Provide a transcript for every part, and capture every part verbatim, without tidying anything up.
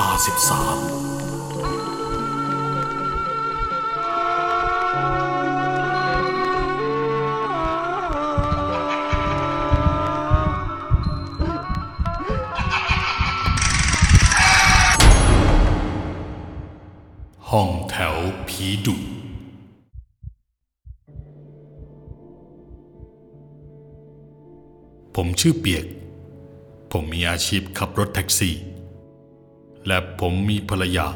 ลาสิบสามห้องแถวผีดุผมชื่อเปียกผมมีอาชีพขับรถแท็กซี่และผมมีภรรยา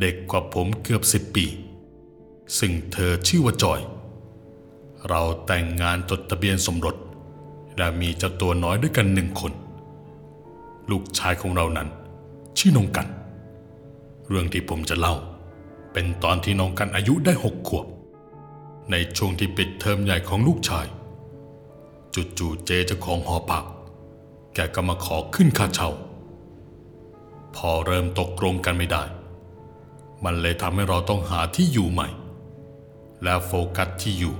เด็กกว่าผมเกือบสิบปีซึ่งเธอชื่อว่าจอยเราแต่งงานจดทะเบียนสมรสและมีเจ้าตัวน้อยด้วยกันหนึ่งคนลูกชายของเรานั้นชื่อน้องกันเรื่องที่ผมจะเล่าเป็นตอนที่น้องกันอายุได้หกขวบในช่วงที่ปิดเทอมใหญ่ของลูกชายจู่ๆเจเจ้าของหอพักแกก็มาขอขึ้นค่าเช่าพอเริ่มตกลงกันไม่ได้มันเลยทำให้เราต้องหาที่อยู่ใหม่และโฟกัสที่อยู่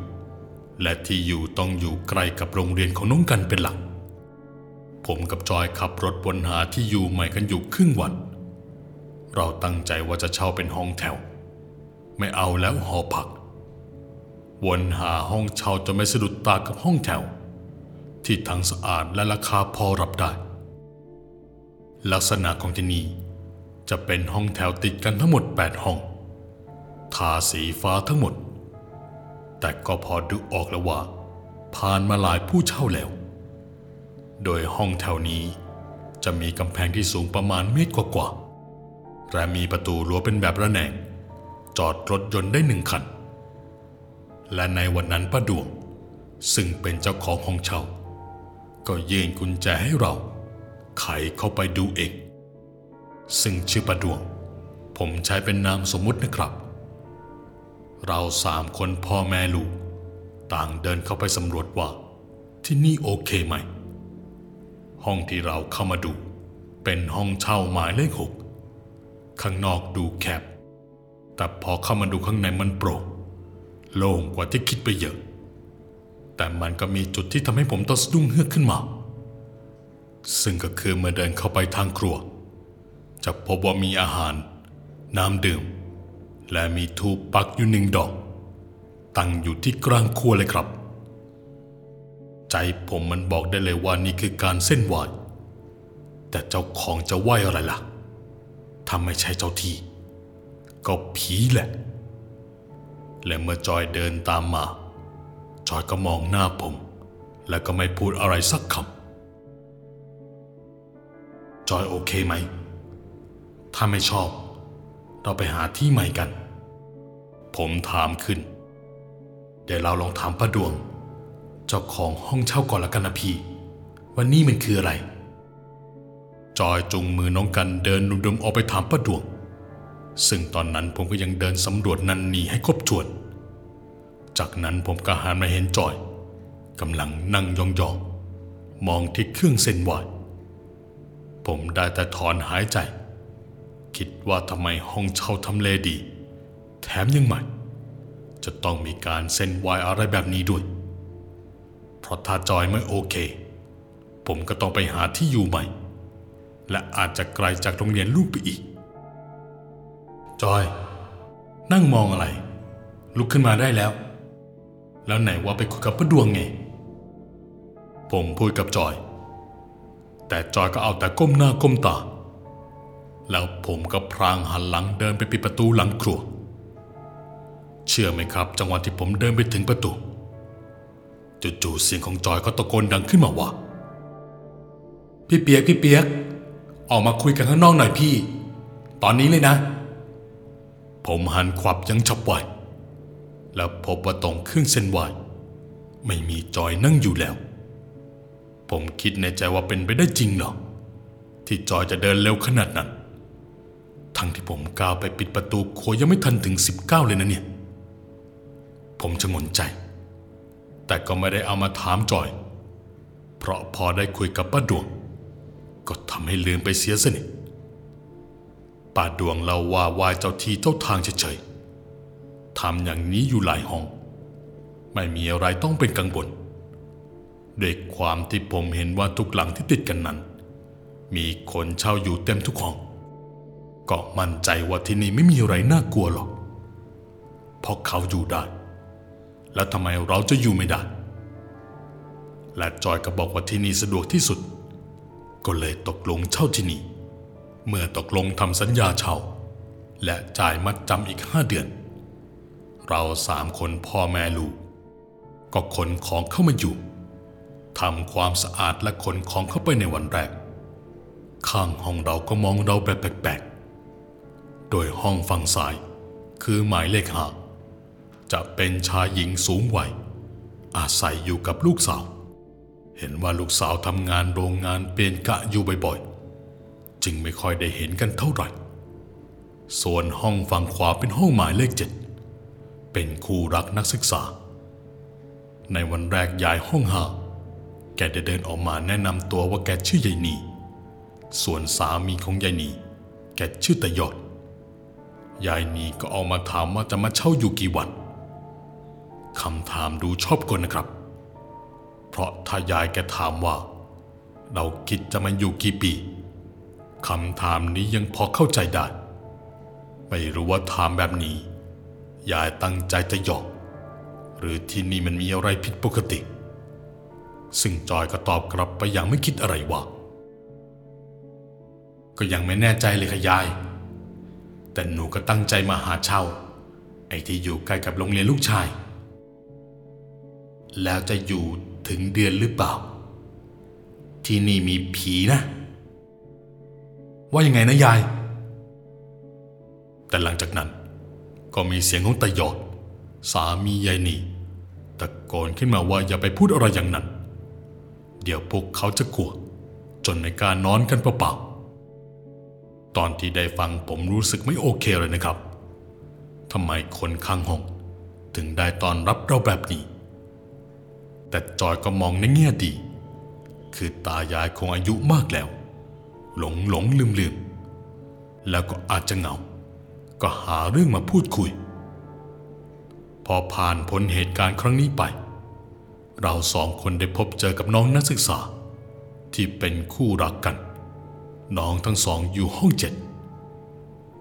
และที่อยู่ต้องอยู่ใกล้กับโรงเรียนของน้องกันเป็นหลักผมกับจอยขับรถวนหาที่อยู่ใหม่กันอยู่ครึ่งวันเราตั้งใจว่าจะเช่าเป็นห้องแถวไม่เอาแล้วหอพักวนหาห้องเช่าจนไม่สะดุดตากับห้องแถวที่ทั้งสะอาดและราคาพอรับได้ลักษณะของที่นี่จะเป็นห้องแถวติดกันทั้งหมดแปดห้องทาสีฟ้าทั้งหมดแต่ก็พอดูออกแล้วว่าผ่านมาหลายผู้เช่าแล้วโดยห้องแถวนี้จะมีกำแพงที่สูงประมาณเมตรกว่าๆและมีประตูรั้วเป็นแบบระแนงจอดรถยนต์ได้หนึ่งคันและในวันนั้นป้าดวงซึ่งเป็นเจ้าของห้องเช่าก็ยื่นกุญแจให้เราไขเข้าไปดูเองซึ่งชื่อประดวงผมใช้เป็นนามสมมุตินะครับเราสามคนพ่อแม่ลูกต่างเดินเข้าไปสำรวจว่าที่นี่โอเคไหมห้องที่เราเข้ามาดูเป็นห้องเช่าหมายเลขหกข้างนอกดูแคบแต่พอเข้ามาดูข้างในมันโปร่งโล่งกว่าที่คิดไปเยอะแต่มันก็มีจุดที่ทำให้ผมต้องสะดุ้งเฮือกขึ้นมาซึ่งก็คือเมื่อเดินเข้าไปทางครัวจะพบว่ามีอาหารน้ำดื่มและมีธูปปักอยู่หนึ่งดอกตั้งอยู่ที่กลางครัวเลยครับใจผมมันบอกได้เลยว่านี่คือการเส้นไหว้แต่เจ้าของจะไหว้อะไรล่ะถ้าไม่ใช่เจ้าที่ก็ผีแหละและเมื่อจอยเดินตามมาจอยก็มองหน้าผมและก็ไม่พูดอะไรสักคำจอยโอเคไหมถ้าไม่ชอบเราไปหาที่ใหม่กันผมถามขึ้นเดี๋ยวเราลองถามป้าดวงเจ้าของห้องเช่าก่อนละกันนะพี่ว่านี่มันคืออะไรจอยจุงมือน้องกันเดินดุมๆออกไปถามป้าดวงซึ่งตอนนั้นผมก็ยังเดินสำรวจนั่นนี่ให้ครบถ้วนจากนั้นผมก็หันมาเห็นจอยกำลังนั่งยองๆมองที่เครื่องเส้นไหว้ผมได้แต่ถอนหายใจคิดว่าทำไมห้องเช่าทำเลดีแถมยังใหม่จะต้องมีการเซ็นไว้อะไรแบบนี้ด้วยเพราะถ้าจอยไม่โอเคผมก็ต้องไปหาที่อยู่ใหม่และอาจจะไกลจากโรงเรียนลูกไปอีกจอยนั่งมองอะไรลุกขึ้นมาได้แล้วแล้วไหนว่าไปคุยกับป้าดวงไงผมพูดกับจอยแต่จอยก็เอาแต่ก้มหน้าก้มตาแล้วผมก็พลางหันหลังเดินไปปิดประตูหลังครัวเชื่อไหมครับจังหวะที่ผมเดินไปถึงประตูจู่ๆเสียงของจอยก็ตะโกนดังขึ้นมาว่าพี่เปียกพี่เปียกออกมาคุยกันข้างนอกหน่อยพี่ตอนนี้เลยนะผมหันขวับยังฉับไวแล้วพบว่าตรงเครื่องเส้นไหวไม่มีจอยนั่งอยู่แล้วผมคิดในใจว่าเป็นไปได้จริงเหรอที่จอยจะเดินเร็วขนาดนั้นทั้งที่ผมก้าวไปปิดประตูครัวยังไม่ทันถึงสิบเก้าเลยนะเนี่ยผมชะงนใจแต่ก็ไม่ได้เอามาถามจอยเพราะพอได้คุยกับป้าดวงก็ทำให้ลืมไปเสียสนิทป้าดวงเล่าว่าไหว้เจ้าที่เจ้าทางเฉยๆทำอย่างนี้อยู่หลายห้องไม่มีอะไรต้องเป็นกังวลด้วยความที่ผมเห็นว่าทุกหลังที่ติดกันนั้นมีคนเช่าอยู่เต็มทุกห้อง ก็มั่นใจว่าที่นี่ไม่มีอะไรน่ากลัวหรอกเพราะเขาอยู่ได้แล้วทำไมเราจะอยู่ไม่ได้และจอยก็บอกว่าที่นี่สะดวกที่สุดก็เลยตกลงเช่าที่นี่เมื่อตกลงทำสัญญาเช่าและจ่ายมัดจำอีกห้าเดือนเราสามคนพ่อแม่ลูกก็ขนของเข้ามาอยู่ทำความสะอาดและขนของเข้าไปในวันแรกข้างห้องเราก็มองเราแปลกๆโดยห้องฝั่งซ้ายคือหมายเลขห้าจะเป็นชายหญิงสูงวัยอาศัยอยู่กับลูกสาวเห็นว่าลูกสาวทำงานโรงงานเปลี่ยนกะอยู่บ่อยๆจึงไม่ค่อยได้เห็นกันเท่าไหร่ส่วนห้องฝั่งขวาเป็นห้องหมายเลขเจ็ดเป็นคู่รักนักศึกษาในวันแรกยายห้องห้าแกได้เดินออกมาแนะนำตัวว่าแกชื่อยายนีส่วนสามีของยายนีแกชื่อตะยอดยายนีก็ออกมาถามว่าจะมาเช่าอยู่กี่วันคำถามดูชอบกลนะครับเพราะถ้ายายแกถามว่าเราคิดจะมาอยู่กี่ปีคำถามนี้ยังพอเข้าใจได้ไม่รู้ว่าถามแบบนี้ยายตั้งใจจะหยอกหรือที่นี่มันมีอะไรผิดปกติซึ่งจอยก็ตอบกลับไปอย่างไม่คิดอะไรว่าก็ยังไม่แน่ใจเลยค่ะยายแต่หนูก็ตั้งใจมาหาเช่าไอ้ที่อยู่ใกล้กับโรงเรียนลูกชายแล้วจะอยู่ถึงเดือนหรือเปล่าที่นี่มีผีนะว่ายังไงนะยายแต่หลังจากนั้นก็มีเสียงของตะยอดสามียายนีตะโกนขึ้นมาว่าอย่าไปพูดอะไรอย่างนั้นเดี๋ยวพวกเขาจะกลัวจนไม่กล้านอนกันเปล่าๆตอนที่ได้ฟังผมรู้สึกไม่โอเคเลยนะครับทำไมคนข้างห้องถึงได้ต้อนรับเราแบบนี้แต่จอยก็มองในแง่ดีคือตายายคงอายุมากแล้วหลงหลงลืมลืมแล้วก็อาจจะเหงาก็หาเรื่องมาพูดคุยพอผ่านพ้นเหตุการณ์ครั้งนี้ไปเราสองคนได้พบเจอกับน้องนักศึกษาที่เป็นคู่รักกันน้องทั้งสองอยู่ห้องเจ็ด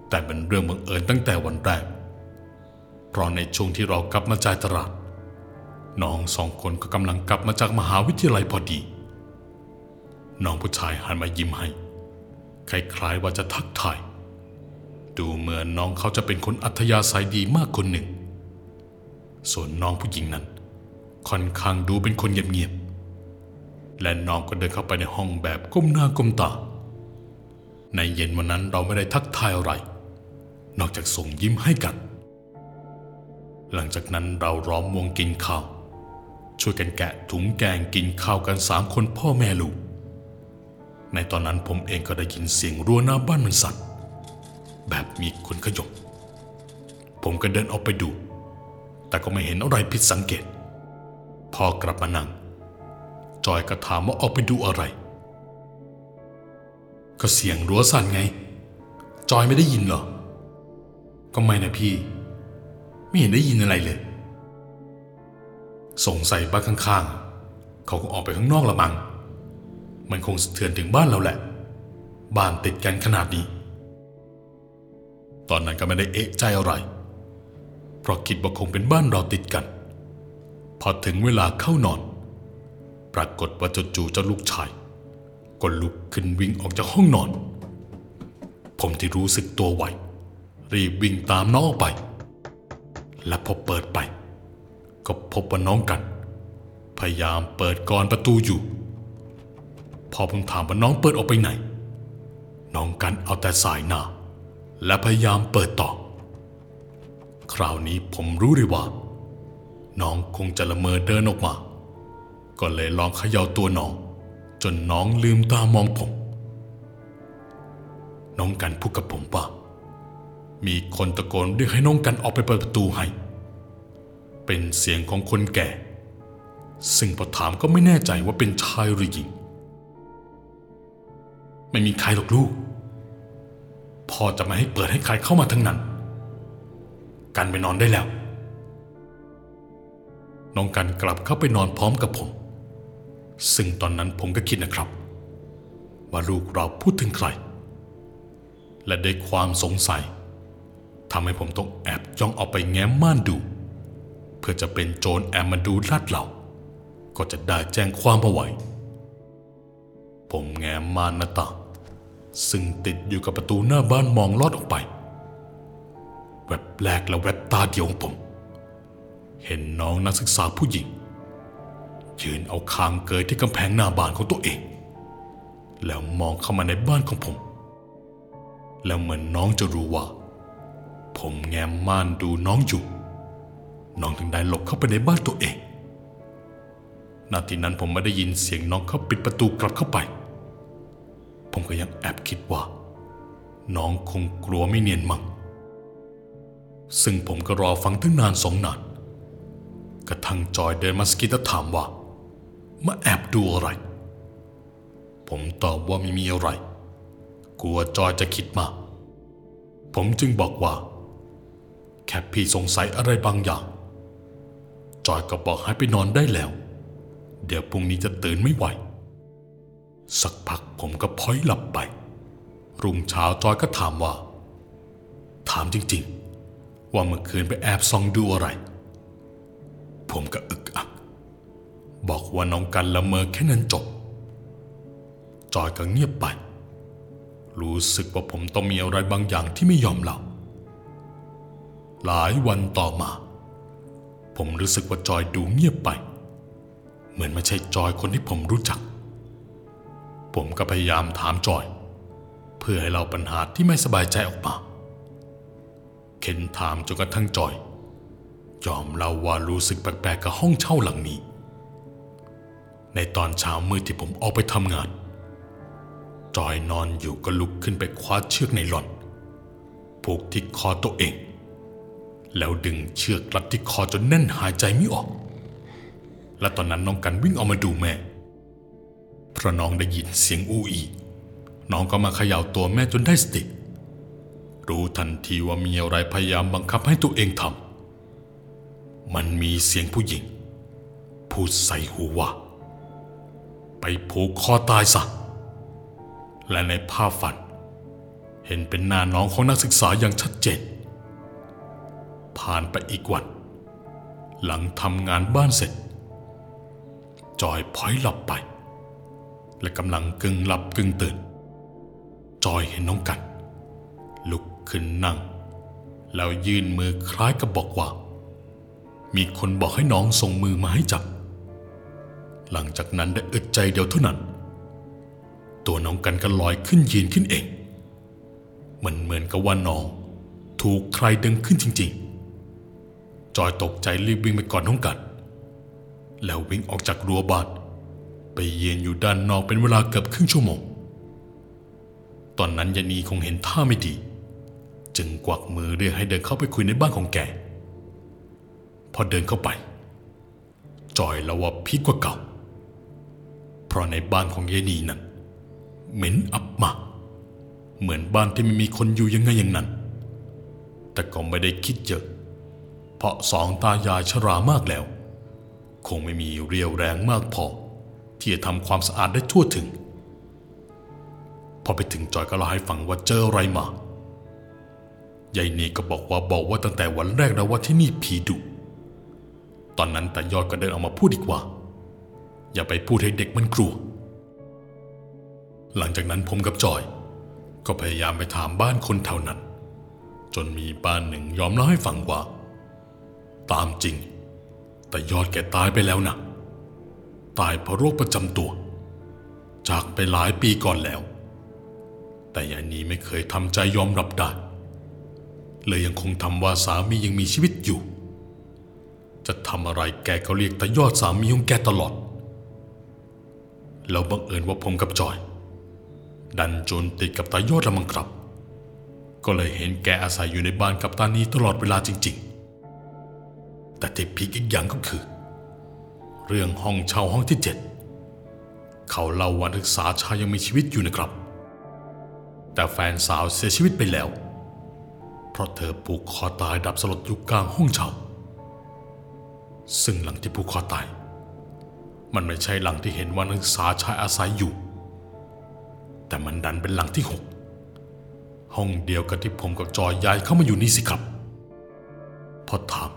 แต่เป็นเรื่องบังเอิญตั้งแต่วันแรกเพราะในช่วงที่เรากลับมาจากตลาดน้องสองคนก็กำลังกลับมาจากมหาวิทยาลัยพอดีน้องผู้ชายหันมายิ้มให้คล้ายๆว่าจะทักทายดูเหมือนน้องเขาจะเป็นคนอัธยาศัยดีมากคนหนึ่งส่วนน้องผู้หญิงนั้นค่อนข้างดูเป็นคนเงียบๆและน้องก็เดินเข้าไปในห้องแบบก้มหน้าก้มตาในเย็นวันนั้นเราไม่ได้ทักทายอะไรนอกจากส่งยิ้มให้กันหลังจากนั้นเราล้อมวงกินข้าวช่วยกันแกะถุงแกงกินข้าวกันสามคนพ่อแม่ลูกในตอนนั้นผมเองก็ได้ยินเสียงรั้วหน้าบ้านมันสั่นแบบมีคนขยับผมก็เดินออกไปดูแต่ก็ไม่เห็นอะไรผิดสังเกตพอกลับมานั่งจอยก็ถามว่าออกไปดูอะไรก็เสียงรั้วสั่นไงจอยไม่ได้ยินเหรอก็ไม่นะพี่ไม่เห็นได้ยินอะไรเลยสงสัยบ้านข้างๆเขาก็ออกไปข้างนอกละมั้งมันคงสะเทือนถึงบ้านเราแหละบ้านติดกันขนาดนี้ตอนนั้นก็ไม่ได้เอะใจอะไรเพราะคิดว่าคงเป็นบ้านเราติดกันพอถึงเวลาเข้านอนปรากฏว่าจู่ๆเจ้าลูกชายก็ลุกขึ้นวิ่งออกจากห้องนอนผมที่รู้สึกตัวไวรีบวิ่งตามน้องออกไปและพอเปิดไปก็พบว่าน้องกันพยายามเปิดกรประตูอยู่พอผมถามว่าน้องเปิดออกไปไหนน้องกันเอาแต่สายหน้าและพยายามเปิดต่อคราวนี้ผมรู้เลยว่าน้องคงจะละเมอเดินออกมาก็เลยลองเขย่าตัวน้องจนน้องลืมตามองผมน้องกันพูดกับผมว่ามีคนตะโกนเรียกให้น้องกันออกไปเปิดประตูให้เป็นเสียงของคนแก่ซึ่งพอถามก็ไม่แน่ใจว่าเป็นชายหรือหญิงไม่มีใครหรอกลูกพ่อจะไม่ให้เปิดให้ใครเข้ามาทั้งนั้นกันไปนอนได้แล้วน้องกันกลับเข้าไปนอนพร้อมกับผมซึ่งตอนนั้นผมก็คิดนะครับว่าลูกเราพูดถึงใคร และด้วยความสงสัยทำให้ผมต้องแอบจ้องออกไปแง้มม่านดูเพื่อจะเป็นโจรแอบมาดูลาดเหลาก็จะได้แจ้งความเอาไว้ผมแง้มม่านหน้าต่างซึ่งติดอยู่กับประตูหน้าบ้านมองลอดออกไปแวบแรกและแวบตาเดียวของผมเห็นน้องนักศึกษาผู้หญิงยืนเอาคางเกยที่กำแพงหน้าบ้านของตัวเองแล้วมองเข้ามาในบ้านของผมแล้วเหมือนน้องจะรู้ว่าผมแง้มม่านดูน้องอยู่น้องถึงได้หลบเข้าไปในบ้านตัวเองนาทีนั้นผมไม่ได้ยินเสียงน้องเขาปิดประตูกลับเข้าไปผมก็ยังแอบคิดว่าน้องคงกลัวไม่เนียนมั่งซึ่งผมก็รอฟังตั้งนานสองนานกระทั่งจอยเดินมาสะกิดและถามว่ามาแอบดูอะไรผมตอบว่าไม่มีอะไรกลัวจอยจะคิดมากผมจึงบอกว่าแค่พี่สงสัยอะไรบางอย่างจอยก็บอกให้ไปนอนได้แล้วเดี๋ยวพรุ่งนี้จะตื่นไม่ไหวสักพักผมก็พ้อยหลับไปรุ่งเช้าจอยก็ถามว่าถามจริงๆว่าเมื่อคืนไปแอบส่องดูอะไรผมก็อึกอักบอกว่าน้องกันละเมอแค่นั้นจบจอยก็เงียบไปรู้สึกว่าผมต้องมีอะไรบางอย่างที่ไม่ยอมเล่าหลายวันต่อมาผมรู้สึกว่าจอยดูเงียบไปเหมือนไม่ใช่จอยคนที่ผมรู้จักผมก็พยายามถามจอยเพื่อให้เล่าปัญหาที่ไม่สบายใจออกมาเค้นถามจนกระทั่งจอยยอมเล่าว่ารู้สึกแปลกๆกับห้องเช่าหลังนี้ในตอนเช้ามืดที่ผมออกไปทำงานจอยนอนอยู่ก็ลุกขึ้นไปคว้าเชือกไนลอนผูกที่คอตัวเองแล้วดึงเชือกรัดที่คอจนแน่นหายใจไม่ออกและตอนนั้นน้องกันวิ่งออกมาดูแม่เพราะน้องได้ยินเสียงอูอีน้องก็มาเขย่าตัวแม่จนได้สติรู้ทันทีว่ามีอะไรพยายามบังคับให้ตัวเองทำมันมีเสียงผู้หญิงพูดใส่หูว่าไปผูกคอตายซะและในภาพฝันเห็นเป็นหน้าน้องของนักศึกษาอย่างชัดเจนผ่านไปอีกวันหลังทำงานบ้านเสร็จจอยพ้อยหลับไปและกำลังกึ่งหลับกึ่งตื่นจอยเห็นน้องกันลุกขึ้นนั่งแล้วยื่นมือคล้ายกับบอกว่ามีคนบอกให้น้องส่งมือมาให้จับหลังจากนั้นได้อึดใจเดียวเท่านั้นตัวน้องกันก็ลอยขึ้นยืนขึ้นเองมันเหมือนกับว่าน้องถูกใครดึงขึ้นจริงๆจอยตกใจรีบวิ่งไปกอดน้องกันแล้ววิ่งออกจากรั้วบ้านไปยืนอยู่ด้านนอกเป็นเวลาเกือบครึ่งชั่วโมงตอนนั้นยานีคงเห็นท่าไม่ดีจึงกวักมือเรียกให้เดินเข้าไปคุยในบ้านของแกพอเดินเข้าไปจอยละว่าพีกกว่าเก่าเพราะในบ้านของยานีนั้นเหม็นอับมากเหมือนบ้านที่ไม่มีคนอยู่ยังไงอย่างนั้นแต่ก็ไม่ได้คิดเยอะเพราะสองตายายชรามากแล้วคงไม่มีเรี่ยวแรงมากพอที่จะทำความสะอาดได้ทั่วถึงพอไปถึงจอยก็เล่าให้ฟังว่าเจออะไรมายายนี่ก็บอกว่าบอกว่าตั้งแต่วันแรกแล้วว่าที่นี่ผีดุตอนนั้นตายอดก็เดินออกมาพูดอีกว่าอย่าไปพูดให้เด็กมันกลัวหลังจากนั้นผมกับจอยก็พยายามไปถามบ้านคนแถวนั้นจนมีบ้านหนึ่งยอมเล่าให้ฟังว่าตามจริงแต่ยอดแกตายไปแล้วนะตายเพราะโรคประจำตัวจากไปหลายปีก่อนแล้วแต่ยายนีไม่เคยทำใจยอมรับได้เลยยังคงทำว่าสามียังมีชีวิตอยู่จะทำอะไรแกก็เรียกแต่ยอดสามีของแกตลอดแล้วบังเอิญว่าผมกับจอยดันจนติดกับตายอดละมังครับก็เลยเห็นแกอาศัยอยู่ในบ้านกับตานีตลอดเวลาจริงๆแต่ที่พีคอีกอย่างก็คือเรื่องห้องเช่าห้องที่เจ็ดเขาเล่าว่านักศึกษาชายยังมีชีวิตอยู่นะครับแต่แฟนสาวเสียชีวิตไปแล้วเพราะเธอผูกคอตายดับสลดอยู่กลางห้องเช่าซึ่งหลังที่ผูกคอตายมันไม่ใช่หลังที่เห็นว่านักศึกษาชายอาศัยอยู่แต่มันดันเป็นหลังที่หก ห้องเดียวกับที่ผมกับจอยย้ายเข้ามาอยู่นี่สิครับพอถาม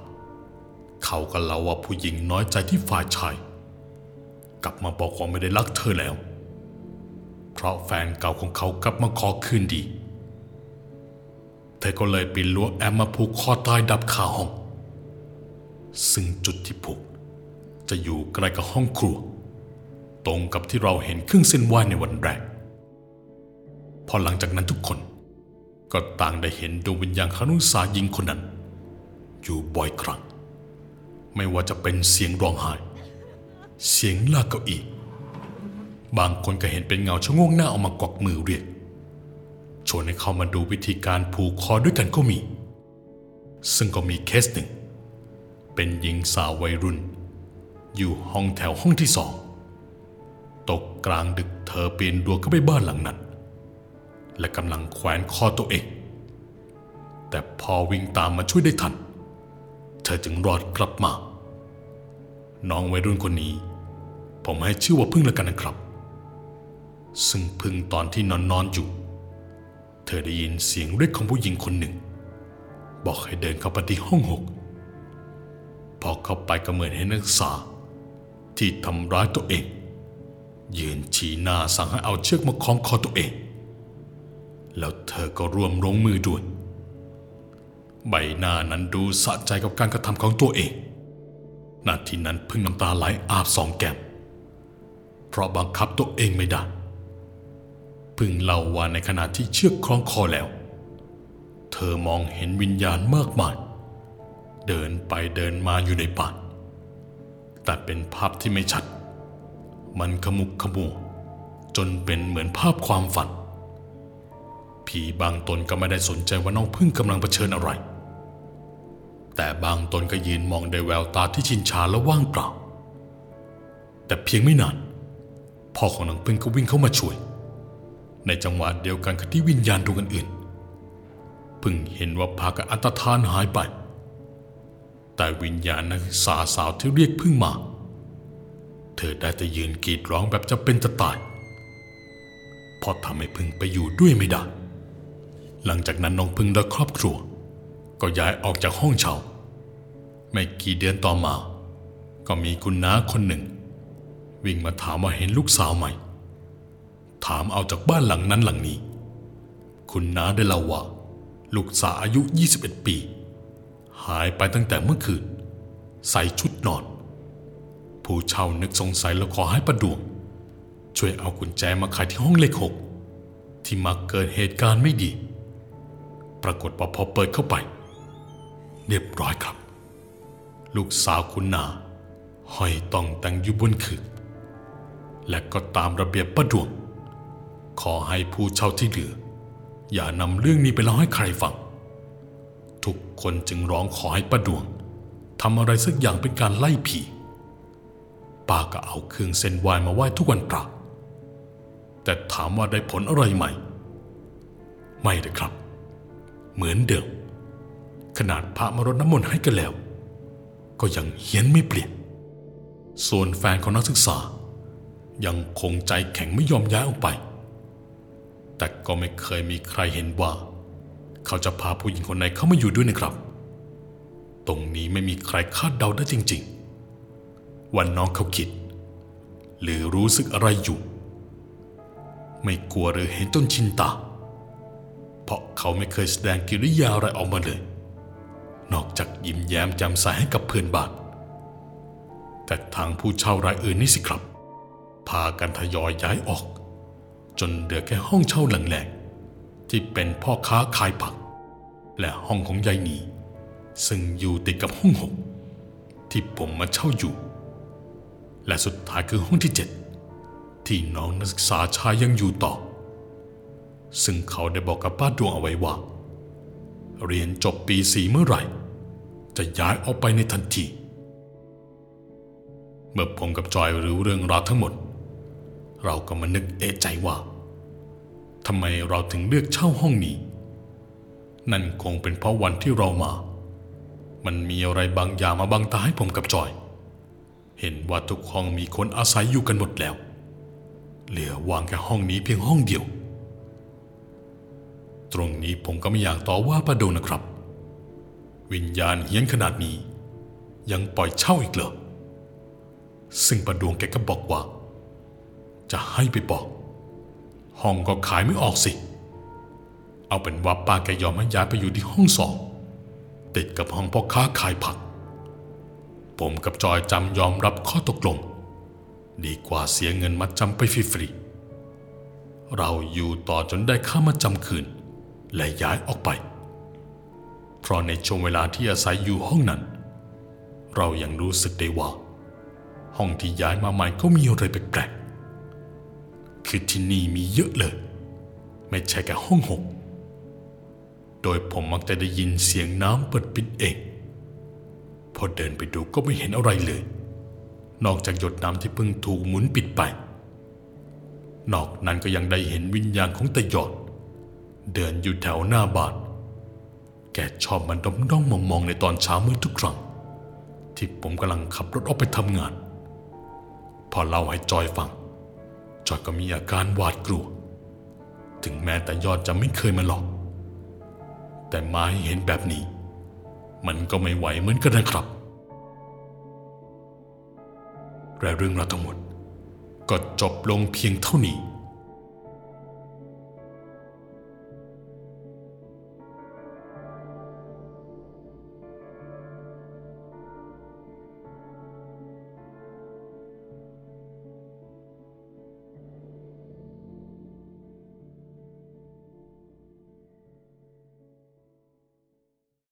เขาก็เล่าว่าผู้หญิงน้อยใจที่ฝ่ายชายกลับมาบอกว่าไม่ได้รักเธอแล้วเพราะแฟนเก่าของเขากลับมาขอคืนดีเธอก็เลยปีนรั้วแอมมาผูกคอตายดับคาห้องซึ่งจุดที่ผูกจะอยู่ใกล้กับห้องครัวตรงกับที่เราเห็นเครื่องเส้นไหว้ในวันแรกพอหลังจากนั้นทุกคนก็ต่างได้เห็นดวงวิญญาณคนุสาหญิงคนนั้นอยู่บ่อยครั้งไม่ว่าจะเป็นเสียงร้องไห้เสียงลากเก้าอี้บางคนก็เห็นเป็นเงาชะโงกหน้าออกมากวักมือเรียกชวนให้เข้ามาดูวิธีการผูกคอด้วยกันก็มีซึ่งก็มีเคสหนึ่งเป็นหญิงสาววัยรุ่นอยู่ห้องแถวห้องที่สองตกกลางดึกเธอปีนรั้วเข้าไปบ้านหลังนั้นและกำลังแขวนคอตัวเองแต่พอวิ่งตามมาช่วยได้ทันเธอจึงรอดกลับมาน้องวัยรุ่นคนนี้ผมให้ชื่อว่าพึ่งแล้วกันนะครับซึ่งพึ่งตอนที่นอนนอนอยู่เธอได้ยินเสียงเรียกของผู้หญิงคนหนึ่งบอกให้เดินเข้าไปที่ห้องหกพอเข้าไปก็เหมือนเห็นนักศึกษาที่ทำร้ายตัวเองยืนชี้หน้าสั่งให้เอาเชือกมาคล้องคอตัวเองแล้วเธอก็ร่วมลงมือด้วยใบหน้านั้นดูสะใจกับการกระทำของตัวเองนาทีนั้นพึ่งน้ำตาไหลอาบสองแก้มเพราะบังคับตัวเองไม่ได้พึ่งเล่าว่าในขณะที่เชือกคล้องคอแล้วเธอมองเห็นวิญญาณมากมายเดินไปเดินมาอยู่ในป่าแต่เป็นภาพที่ไม่ชัดมันขมุกขมัวจนเป็นเหมือนภาพความฝันผีบางตนก็ไม่ได้สนใจว่าน้องพึ่งกำลังเผชิญอะไรแต่บางตนก็ยืนมองด้วยแววตาที่ชินชาและว่างเปล่าแต่เพียงไม่นานพ่อของน้องพึ่งก็วิ่งเข้ามาช่วยในจังหวะเดียวกันกับที่วิญญาณดวงอื่นๆพึ่งเห็นว่าพากับอันตรธานหายไปแต่วิญญาณนักศึกษาสาวที่เรียกพึ่งมาเธอได้แต่ยืนกรีดร้องแบบจะเป็นจะตายพอทำให้พึ่งไปอยู่ด้วยไม่ได้หลังจากนั้นน้องพึ่งและครอบครัวก็ย้ายออกจากห้องเช่าไม่กี่เดือนต่อมาก็มีคุณน้าคนหนึ่งวิ่งมาถามว่าเห็นลูกสาวไหมถามเอาจากบ้านหลังนั้นหลังนี้คุณน้าได้เล่าว่าลูกสาวอายุยี่สิบเอ็ดปีหายไปตั้งแต่เมื่อคืนใส่ชุดนอนผู้เช่านึกสงสัยแล้วขอให้ประดวงช่วยเอากุญแจมาขายที่ห้องเลขหกที่มักเกิดเหตุการณ์ไม่ดีปรากฏว่าพอเปิดเข้าไปเรียบร้อยครับลูกสาวคุณนาห้อยต่องแต่งอยู่บนคืบและก็ตามระเบียบประดวงขอให้ผู้เช่าที่เหลืออย่านำเรื่องนี้ไปเล่าให้ใครฟังทุกคนจึงร้องขอให้ป้าดวงทำอะไรสักอย่างเป็นการไล่ผีป้าก็เอาเครื่องเส้นไหว้มาไหว้ทุกวันพระแต่ถามว่าได้ผลอะไรไหมไม่เลยครับเหมือนเดิมขนาดพระมารดน้ำมนต์ให้กันแล้วก็ยังเฮี้ยนไม่เปลี่ยนส่วนแฟนของนักศึกษายังคงใจแข็งไม่ยอมย้ายออกไปแต่ก็ไม่เคยมีใครเห็นว่าเขาจะพาผู้หญิงคนไหนเข้ามาอยู่ด้วยนะครับตรงนี้ไม่มีใครคาดเดาได้จริงๆวันน้องเขาคิดหรือรู้สึกอะไรอยู่ไม่กลัวหรือเห็นจนชินตาเพราะเขาไม่เคยแสดงกิริยาอะไรออกมาเลยนอกจากยิ้มแย้มแจ่มใสให้กับเพื่อนบ้านแต่ทางผู้เช่ารายอื่นนี่สิครับพากันทยอยย้ายออกจนเหลือแค่ห้องเช่าหลังแหลกที่เป็นพ่อค้าขายผักและห้องของยายหนีซึ่งอยู่ติดกับห้องหกที่ผมมาเช่าอยู่และสุดท้ายคือห้องที่เจ็ดที่น้องนักศึกษาชายยังอยู่ต่อซึ่งเขาได้บอกกับป้าดวงเอาไว้ว่าเรียนจบปีสี่เมื่อไหร่จะย้ายออกไปในทันทีเมื่อผมกับจอยรู้เรื่องราวทั้งหมดเราก็มานึกเอะใจว่าทำไมเราถึงเลือกเช่าห้องนี้นั่นคงเป็นเพราะวันที่เรามามันมีอะไรบางอย่างมาบังตาให้ผมกับจอยเห็นว่าทุกห้องมีคนอาศัยอยู่กันหมดแล้วเหลือวางแค่ห้องนี้เพียงห้องเดียวต ตรงนี้ผมก็ไม่อยากต่อว่าป้าโดนะครับวิญญาณเฮี้ยนขนาดนี้ยังปล่อยเช่าอีกเหรอซึ่งป้าดวงแกก็บอกว่าจะให้ไปบอกห้องก็ขายไม่ออกสิเอาเป็นว่าป้าแกยอมให้ย้ายไปอยู่ที่ห้องสองติดกับห้องพ่อค้าขายผักผมกับจอยจำยอมรับข้อตกลงดีกว่าเสียเงินมัดจำไปฟรีๆเราอยู่ต่อจนได้ค่ามัดจำคืนและย้ายออกไปเพราะในช่วงเวลาที่อาศัยอยู่ห้องนั้นเรายังรู้สึกได้ว่าห้องที่ย้ายมาใหม่ก็มีอะไรแปลกๆคือที่นี่มีเยอะเลยไม่ใช่แค่ห้องหกโดยผมมักจะได้ยินเสียงน้ำเปิดปิดเองพอเดินไปดูก็ไม่เห็นอะไรเลยนอกจากหยดน้ำที่เพิ่งถูกหมุนปิดไปนอกนั้นก็ยังได้เห็นวิญญาณของตาหยอดเดินอยู่แถวหน้าบ้านแกชอบมันด้อมๆมองๆในตอนเช้ามืดทุกครั้งที่ผมกำลังขับรถออกไปทำงานพอเล่าให้จอยฟังจอยก็มีอาการหวาดกลัวถึงแม้ตาหยอดจะไม่เคยมาหลอกแต่มาให้เห็นแบบนี้มันก็ไม่ไหวเหมือนกันนะครับและเรื่องราวทั้งหมดก็จบลงเพียงเท่านี้